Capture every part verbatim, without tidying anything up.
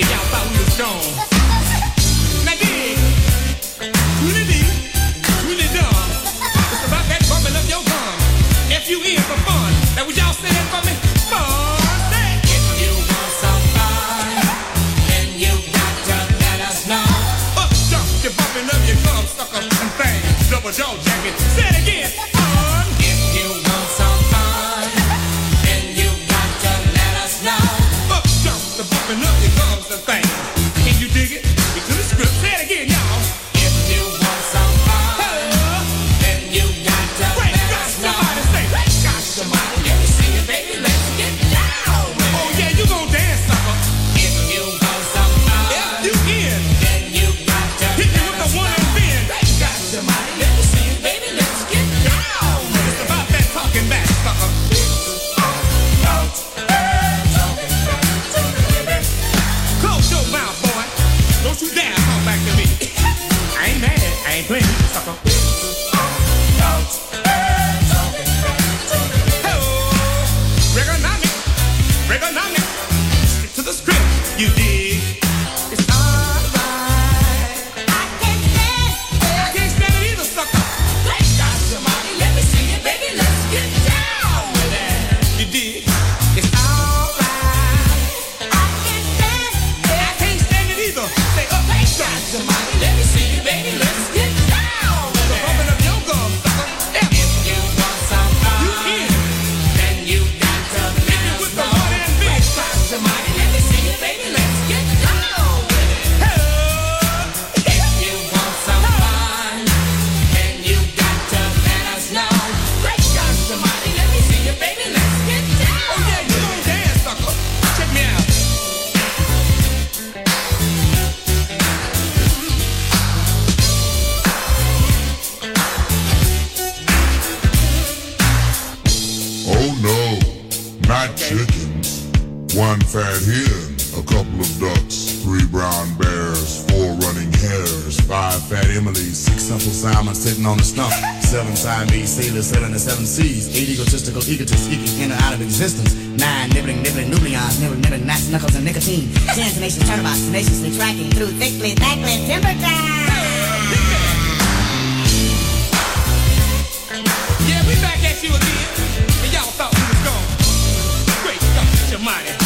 and y'all thought we was gone. Now dig, really deep, really dumb. It's about that bumping of your gum. F U N for fun. Now would y'all say that for me? Fun. Double jaw jacket. Say it again. Fun. If you want some fun, then you got to let us know. Up jump the bumping up here comes the thing. Can you dig it? Get to the script. Say it again, y'all. If you want some fun, uh, then you got to let us know. Somebody say, gosh, somebody, let me see it, baby. Let's get down. Oh yeah, you gon' dance, sucker. If you want some fun, if you in, then you got to hit you with the one and then. Gosh, somebody. Please, sucker. Don't talking back to me. Hello, Reaganomics, Reaganomics. Stick to the script, you dig. It's all right. I can't stand it. I can't stand it either, sucker. Thank God, somebody, let me see it, baby. Let's get down with it. You dig. It's all right. I can't stand it. I can't stand it either. Say up, thank God, somebody, let me see it, baby. Let's get. One fat hen, a couple of ducks, three brown bears, four running hares, five fat Emily's, six simple Simons sitting on the stump, seven Siamese sailors sailing the seven seas, eight egotistical egotists eking in and out of existence, nine nibbling, nibbling, nucleons, nibbling, nibbling, nuts, knuckles, and nicotine, ten tenacious turtles, tenaciously tracking through thickly, thickly timber time. Yeah, we back at you again, and y'all thought we was gone. Great stuff with your money.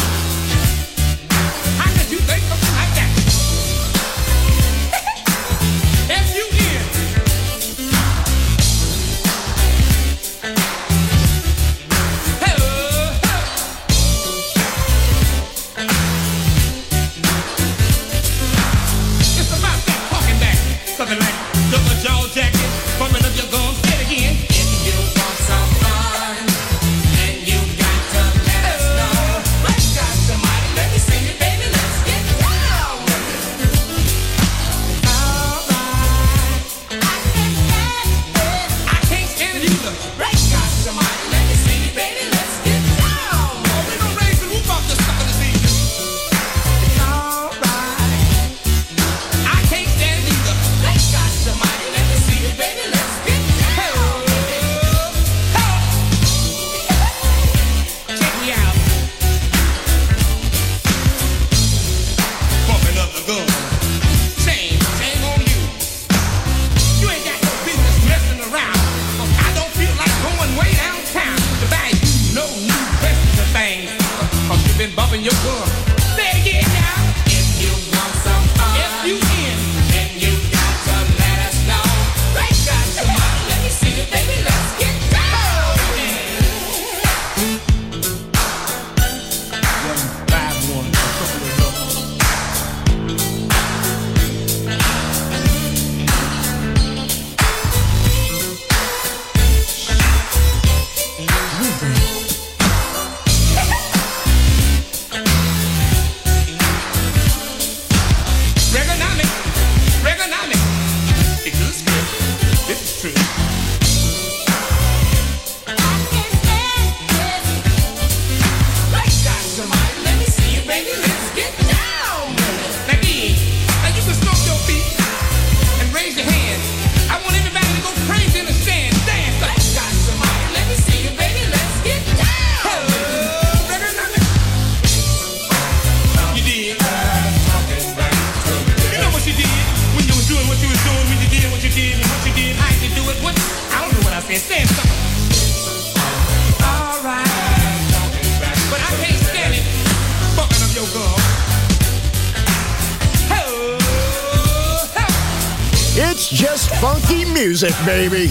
funky music, baby.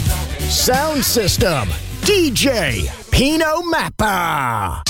Sound System, D J Pino Mappa.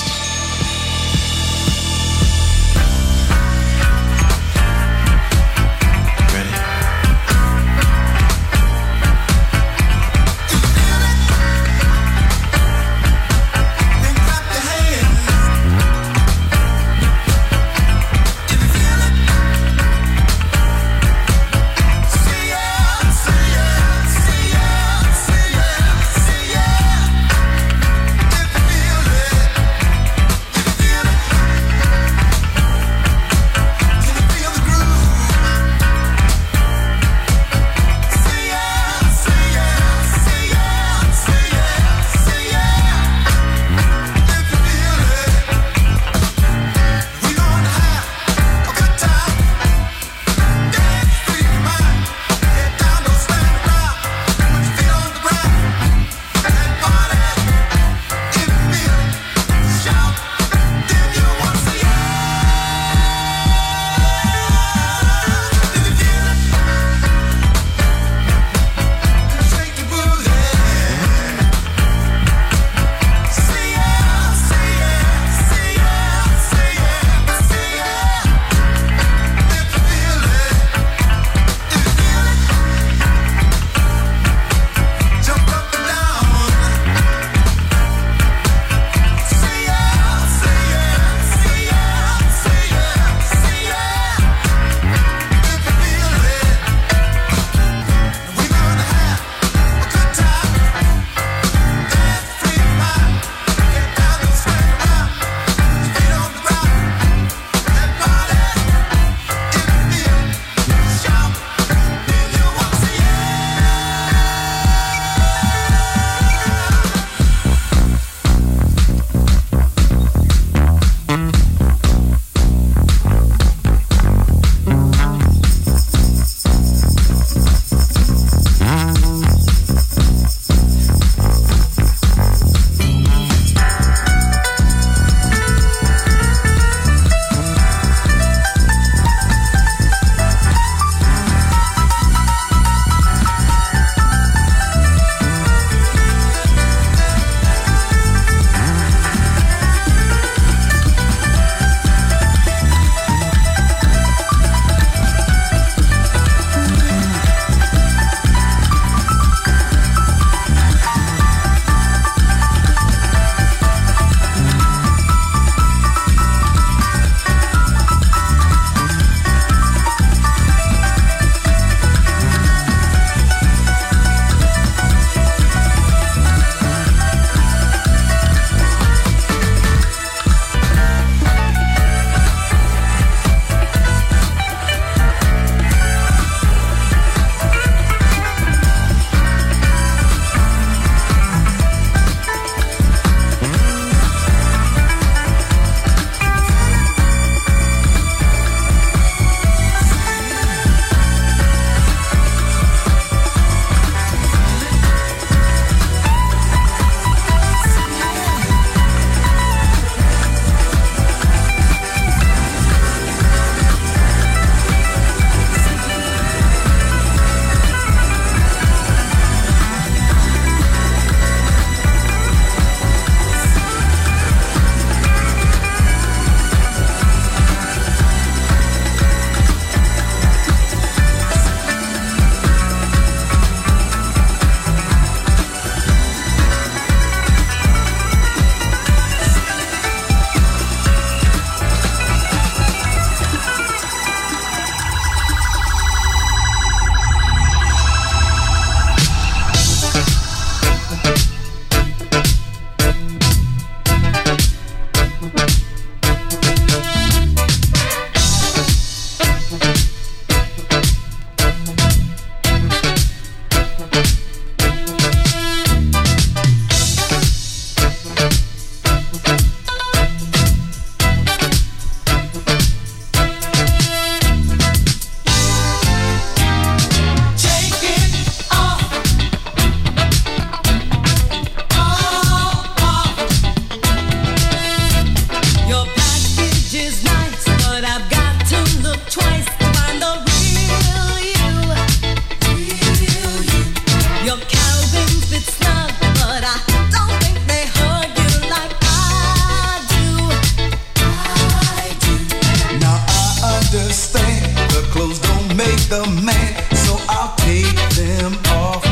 the man, so I'll take them off.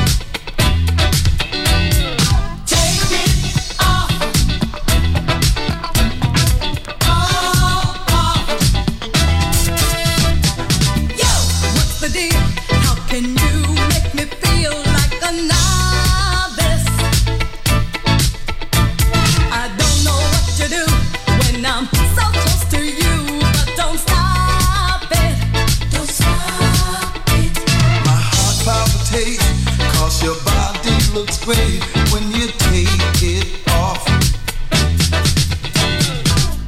Take it off. All off. Yo, what's the deal? How can you make me feel like a novice? I don't know what to do when I'm so close to you, but don't stop. Cause your body looks great when you take it off.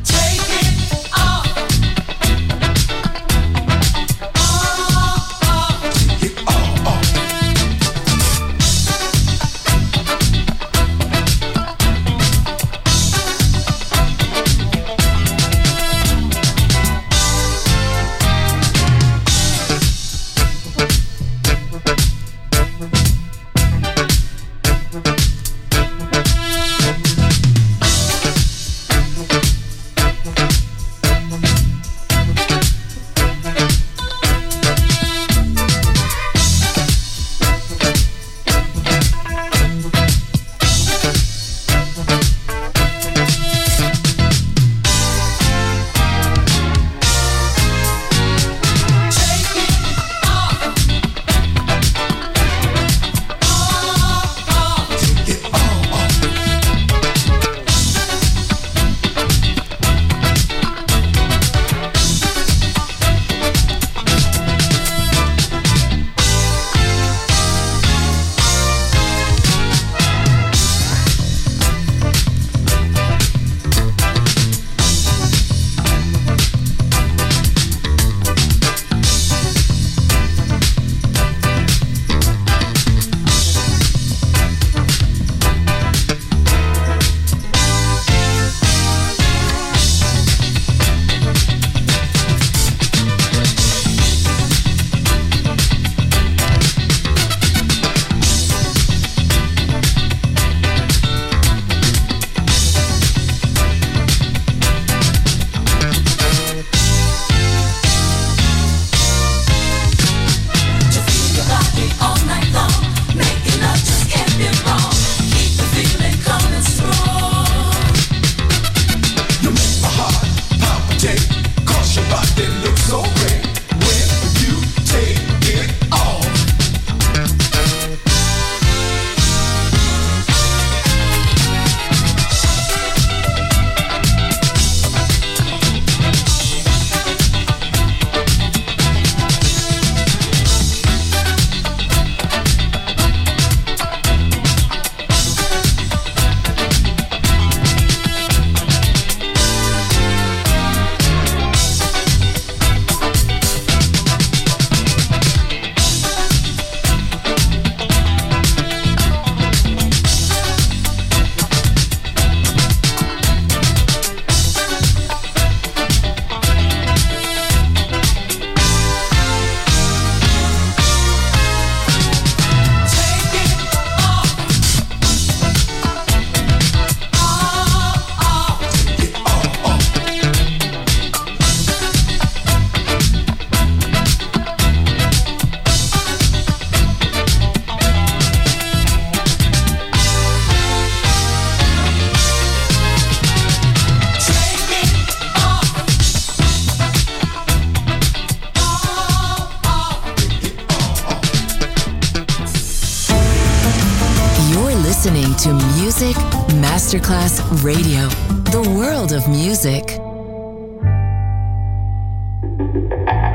Take it off. All off. Take it all off. To Music Masterclass Radio, the world of music. Yeah.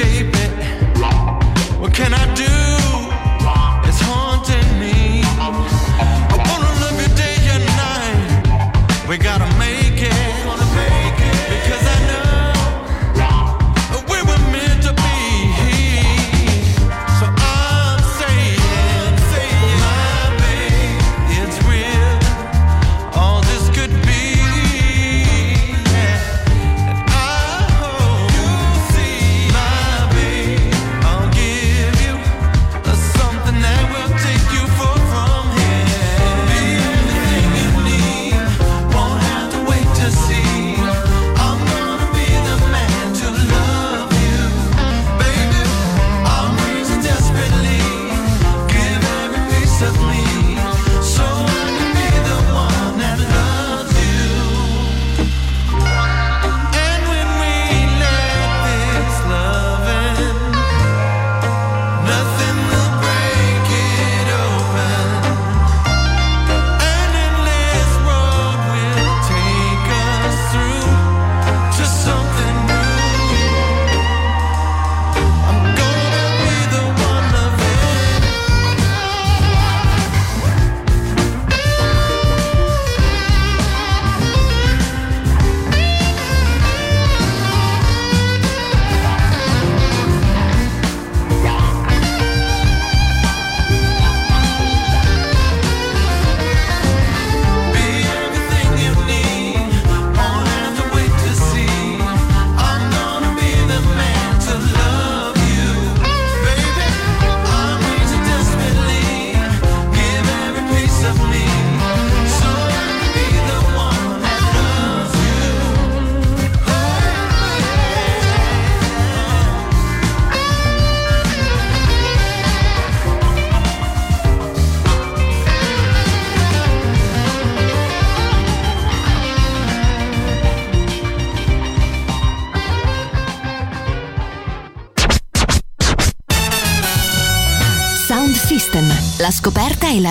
escape it. What can I do? It's haunting me. I wanna love you day and night. We gotta make it, because I know we were meant to be. So I'm saying, my babe, it's real. All this could be, and I hope you see, my babe. I'll give you something that will take you far from here. Be everything you need. Won't have to wait to see. I'm gonna be the man to love you, baby. I'm reaching desperately. Give every piece of me, so I can be the one that loves you. And when we let this love in, nothing will break it open. An endless road will take us through to something new. I'm gonna be the one of it. Be everything you need. Won't have to wait to see. I'm gonna be the man to love you, baby. I'm reaching desperately. Give every piece of me, so I can be the one that loves you. Sound System, la scoperta e la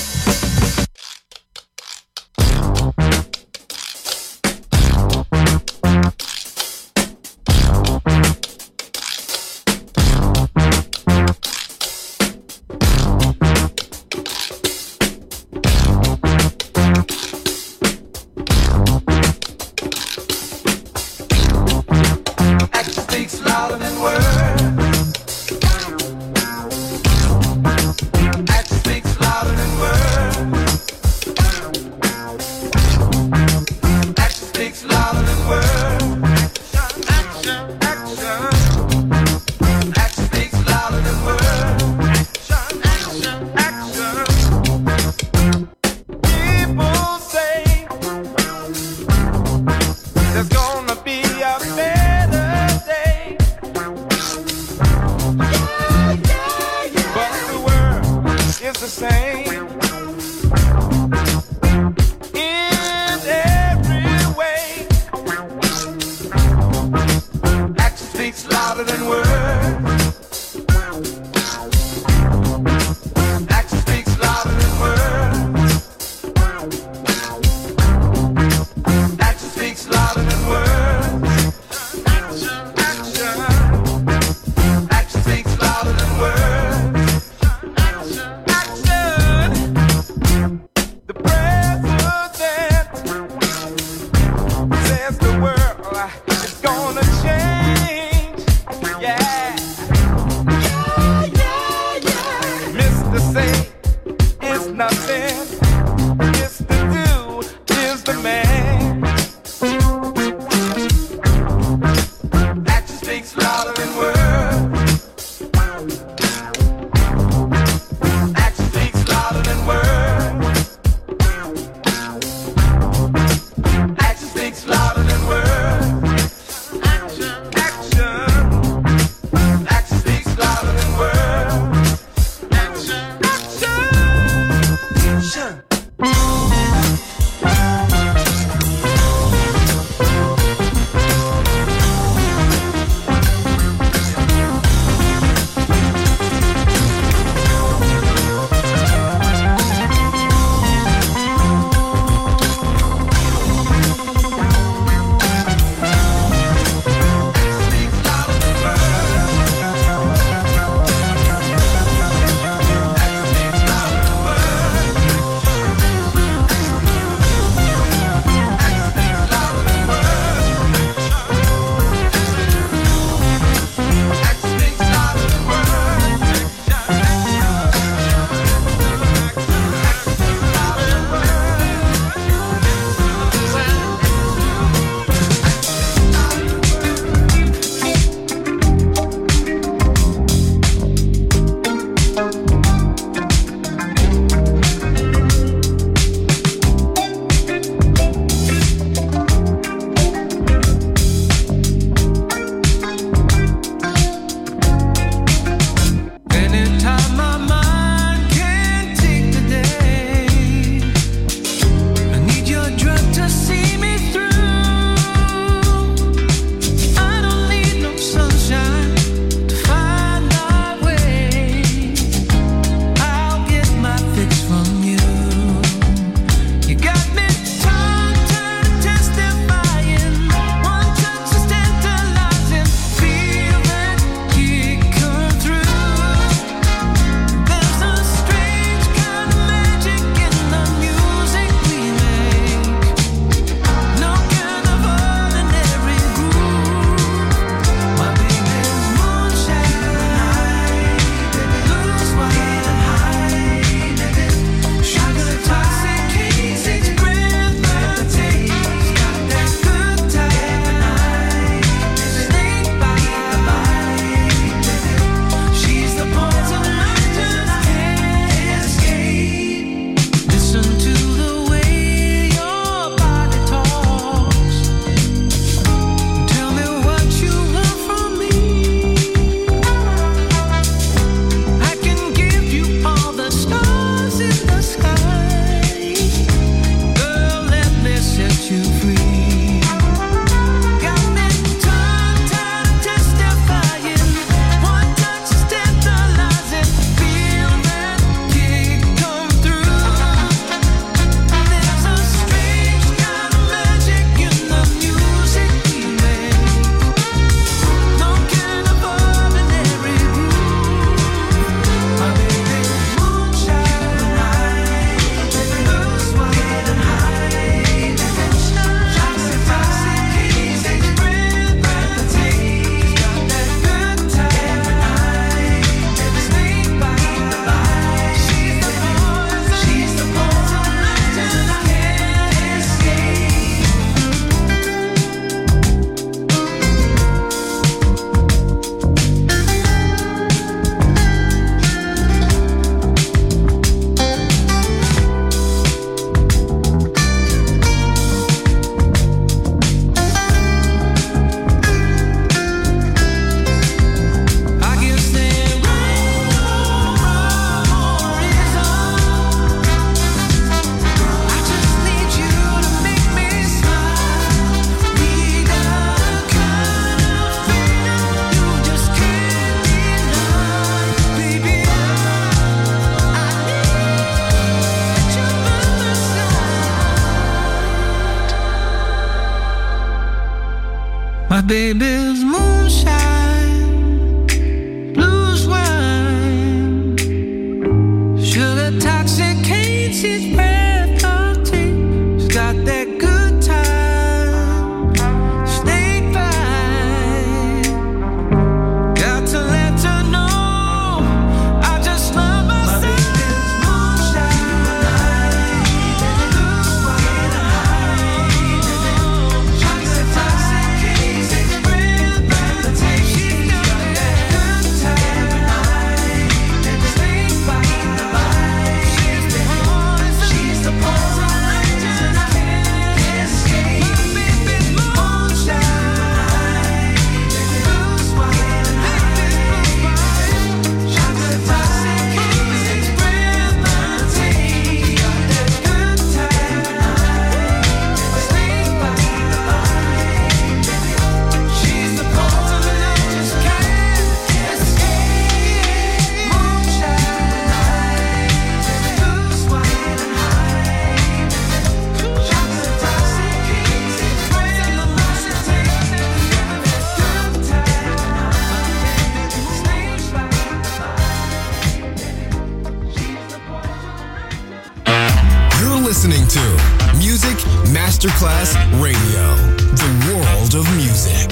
Action speaks louder than words. Action speaks louder than words. Action speaks louder than words. Action, action, action. Action speaks louder than words. Action, action, action. People say there's gonna be a better day. But the world is the same in every way. Action speaks louder than words. Action speaks louder than words. Action speaks louder than words. Action, action. Action speaks louder than words. Action, action. baby's moonshine, blues wine. Should intoxicate his breath of tea. She's got that good time, stay by. Got to let her know I just love myself. My baby's moonshine, blues wine. She's intoxicates his breath of tea. She's got that good time, stay by. She's the poison, she's the poison I just can't escape. My baby's moonshine, blues wine. She's intoxicates his breath of tea. She's got that good time, stay by. She's the poison I just can't escape. Moonshine, blues wine. She's intoxicates his breath of tea. She's got that good time, stay by. She's the poison I just. You're listening to Music Masterclass Radio, the world of music.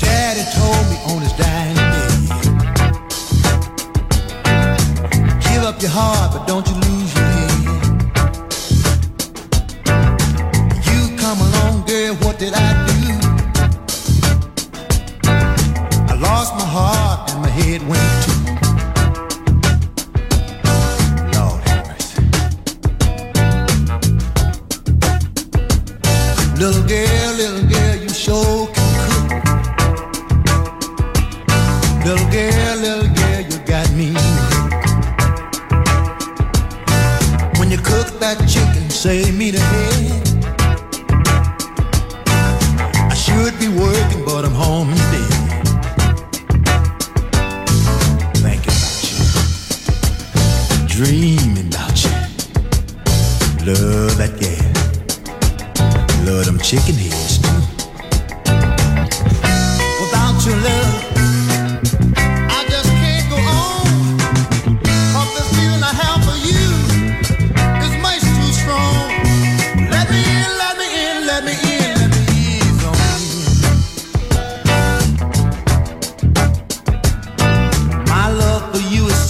Daddy told me on his dying day, give up your heart, but don't you lose your head. You come along, girl, what did I do? I lost my heart and my head went too. Lord have mercy. Little girl, little girl, you sure can cook. Little girl, little girl, you got me. save me the head. I should be working, but I'm home instead. Thinking about you, dreaming about you. Love that gal, love them chicken heads too. Without your love,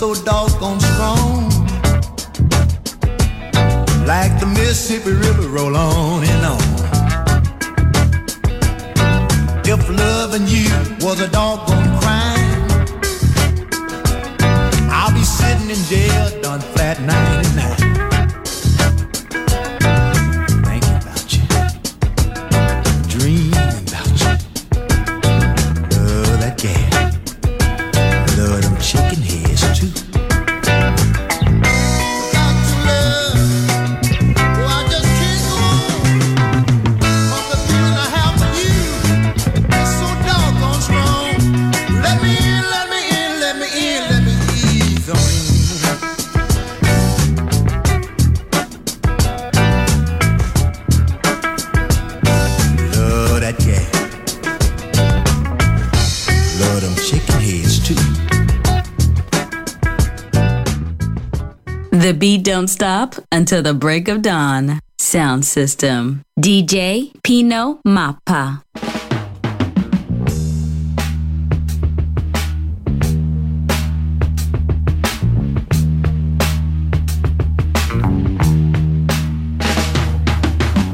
so doggone strong, like the Mississippi River, roll on and on. If loving you was a doggone crime, I'll be sitting in jail, done flat ninety-nine. Thinking about you, dreaming about you. Love that gal, love them chicken heads. The beat don't stop until the break of dawn. Sound system. D J Pino Mappa.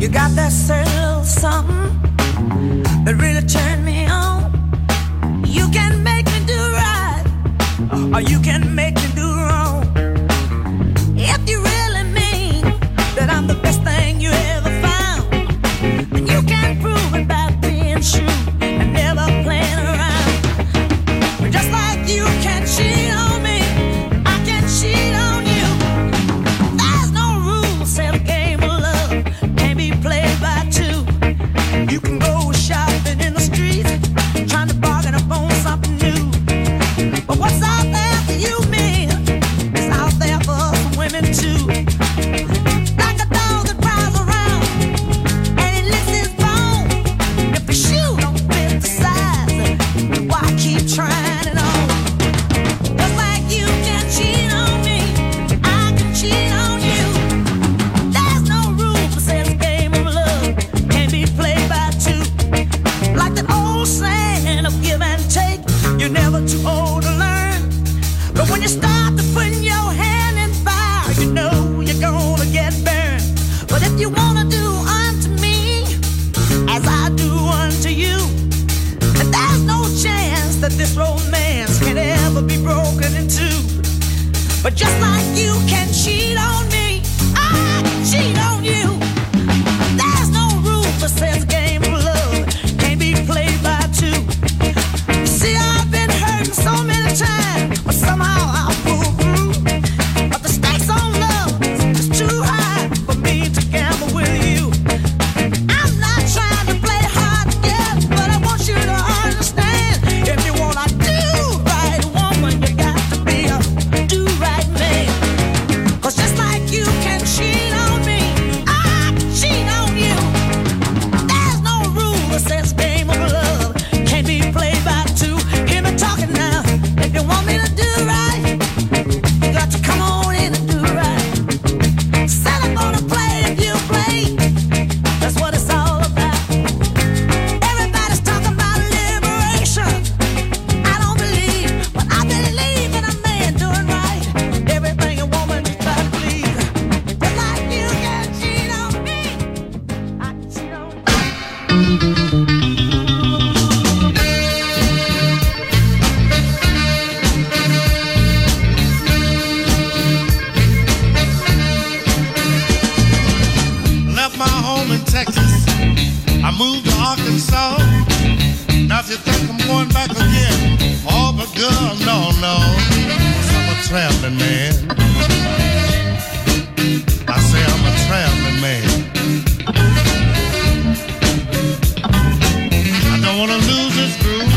You got that certain little something that really turned me on. You can make me do right, or you can make me do wrong. If you really mean that I'm the best thing you ever found, then you can prove it by being true and never playing around. But just like you can cheat on me, I can cheat on you. There's no rules in a game of love, can't be played by two. You can go shopping in the streets, trying to bargain up on something new. But what's out there for you, man, is out there for us women too. But just like you can cheat on me, I can cheat on you. There's no rule for saying the game of love can't be played by two. You see, I've been hurting so many times, but somehow I'll pull through. But the stakes on love is too high for me to gamble with you. I'm not trying to play hard yet, but I want you to understand. If you want to do right, woman, you got to be a traveling man. I say I'm a traveling man. I don't wanna lose this groove.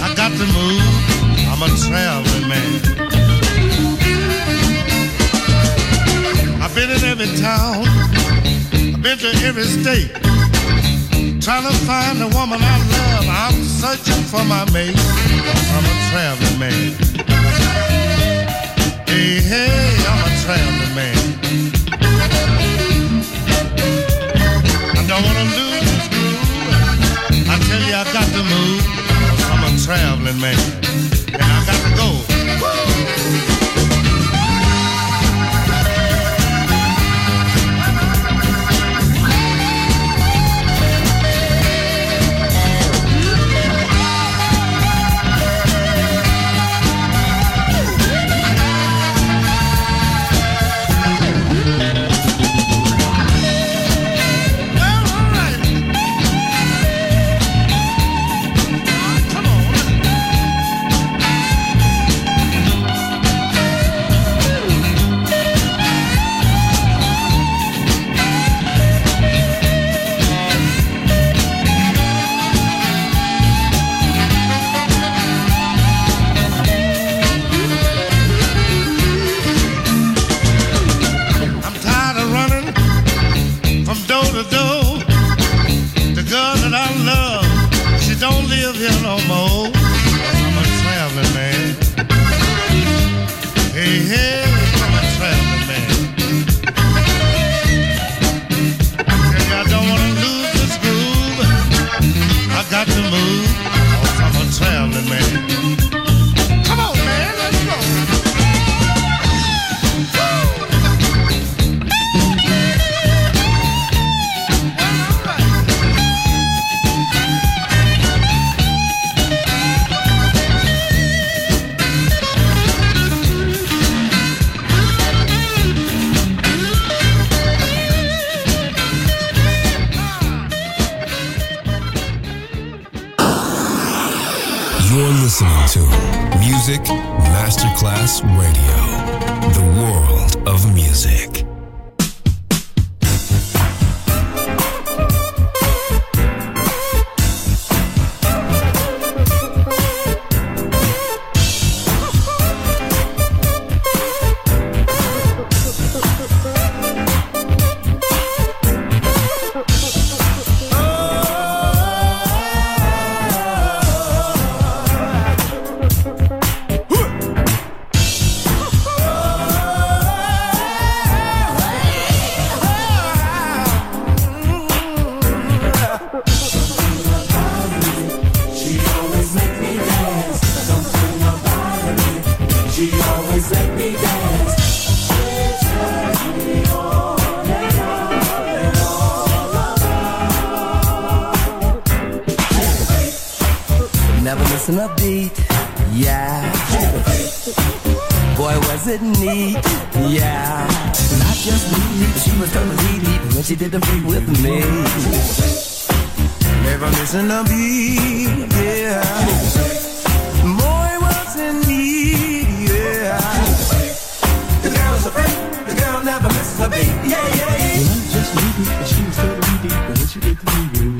I got to move. I'm a traveling man. I've been in every town. I've been to every state. Trying to find the woman I love. I'm searching for my mate. I'm a traveling man. Hey, hey, I'm a traveling man. I don't wanna lose this groove. I tell you I got to move, 'cause I'm a traveling man, and I got to go. Music Masterclass Radio, the world of music.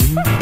Bye.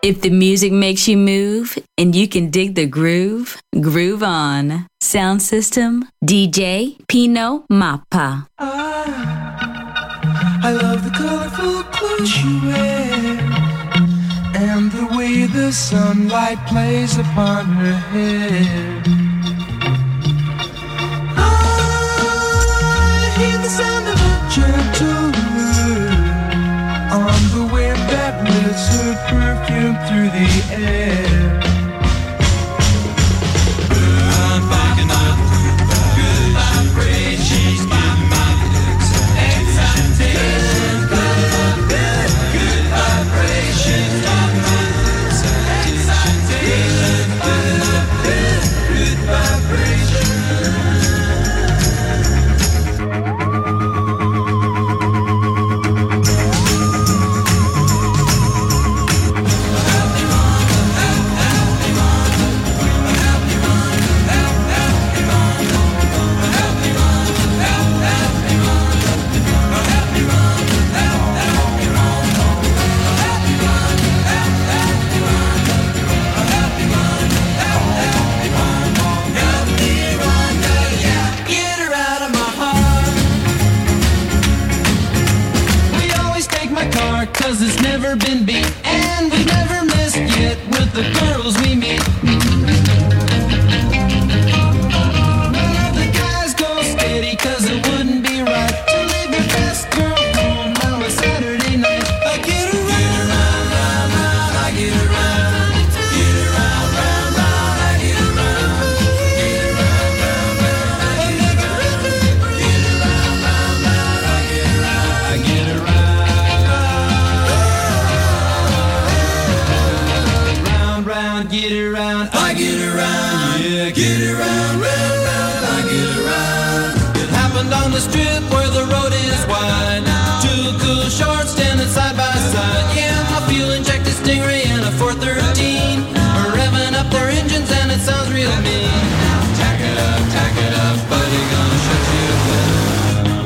If the music makes you move and you can dig the groove, groove on. Sound system, D J Pino Mappa. Ah, I love the colorful clothes she wears and the way the sunlight plays upon her hair. I hear the sound of a gentle wind on the wind that lifts her perfume through the air. Vibration. 'cause it's never been beat, and we've never missed yet with the girls we meet. None of the guys go steady 'cause it wouldn't be right to leave your best girl home on a Saturday night. I get around, round, round, round, I get around, get around, round, round, I get around, get around, round, round, I get around, get around, round, round, I get around, I get around, round, round, get around, I get around, yeah, get around, round. On the strip where the road is wide, two cool shorts standing side by side. Yeah, my fuel injected Stingray and a four thirteen are revving up their engines and it sounds real mean. Tack it up, tack it up, buddy, gonna shut you down.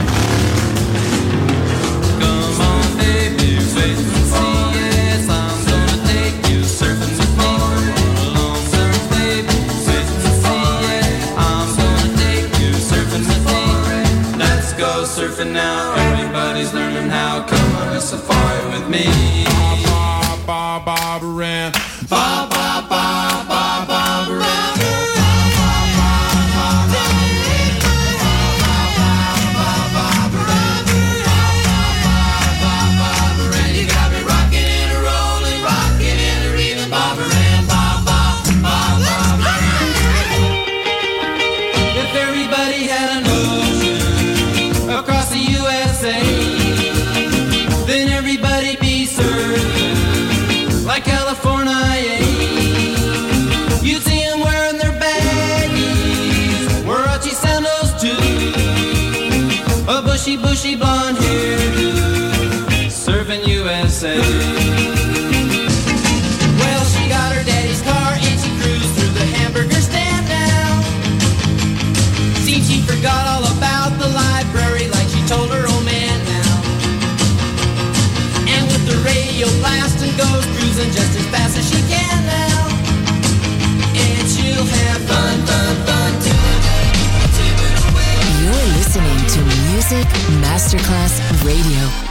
Come on, baby, face and see. Yes, I'm gonna take you surfing with me. Long surf, baby, face and see. Yeah, I'm gonna take you surfing with me. Let's go surfing now, everybody's learning how. Come on a safari with me. Bob, bob, bob, around. Bob, bob, bob, bob, bob, around. Bushy, bushy, blonde hairdo, serving U S A. Well, she got her daddy's car and she cruised through the hamburger stand now. Seems she forgot all about the library like she told her old man now. And with the radio blasting, goes cruising just as fast as she can now. And she'll have fun, fun, fun, too. You're listening to Music Masterclass Radio.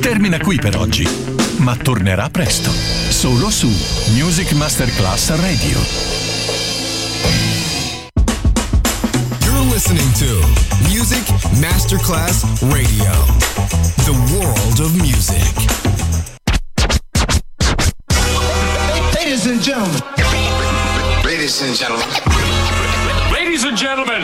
Termina qui per oggi, ma tornerà presto, solo su Music Masterclass Radio. You're listening to Music Masterclass Radio, the world of music. gentlemen. Ladies and gentlemen.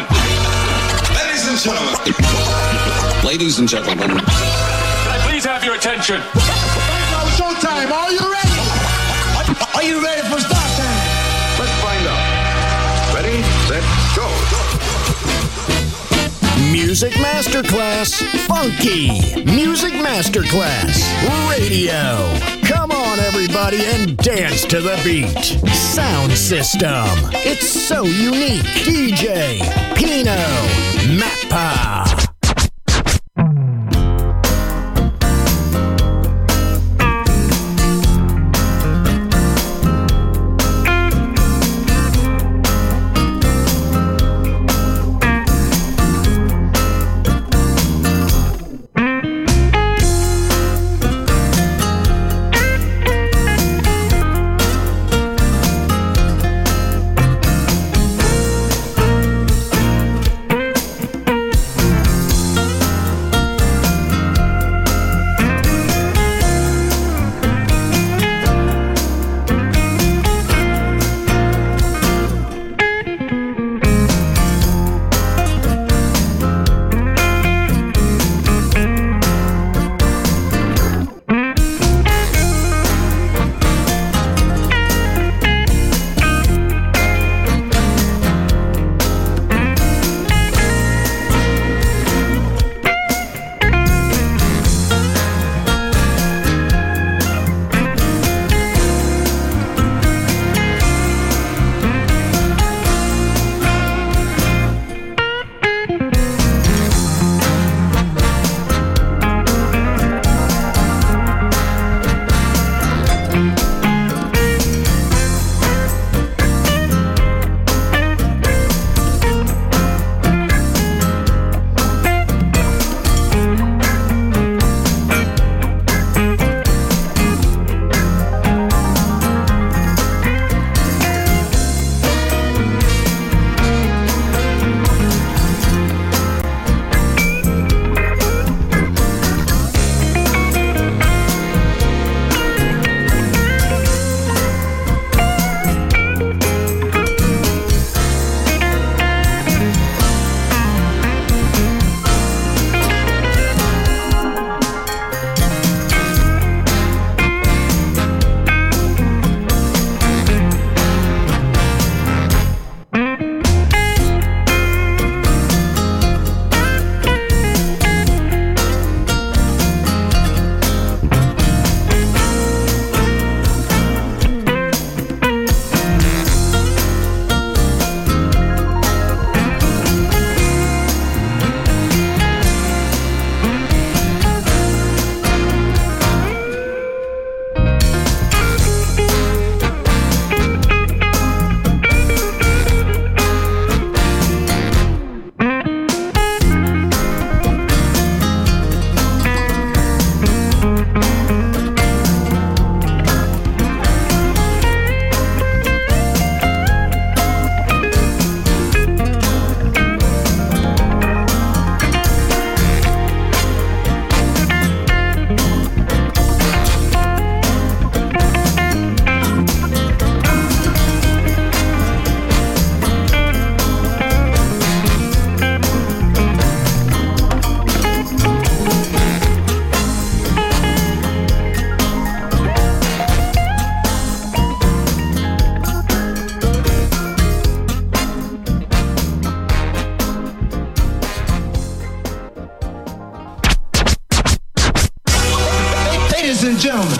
Ladies and gentlemen. Ladies and gentlemen. Can I please have your attention? It's showtime. Are you ready? Are you ready for start time? Let's find out. Ready, set, go. Music Masterclass Funky. Music Masterclass Radio. Come on, everybody, and dance to the beat. Sound System. It's so unique. D J Pino Mappa.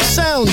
Sound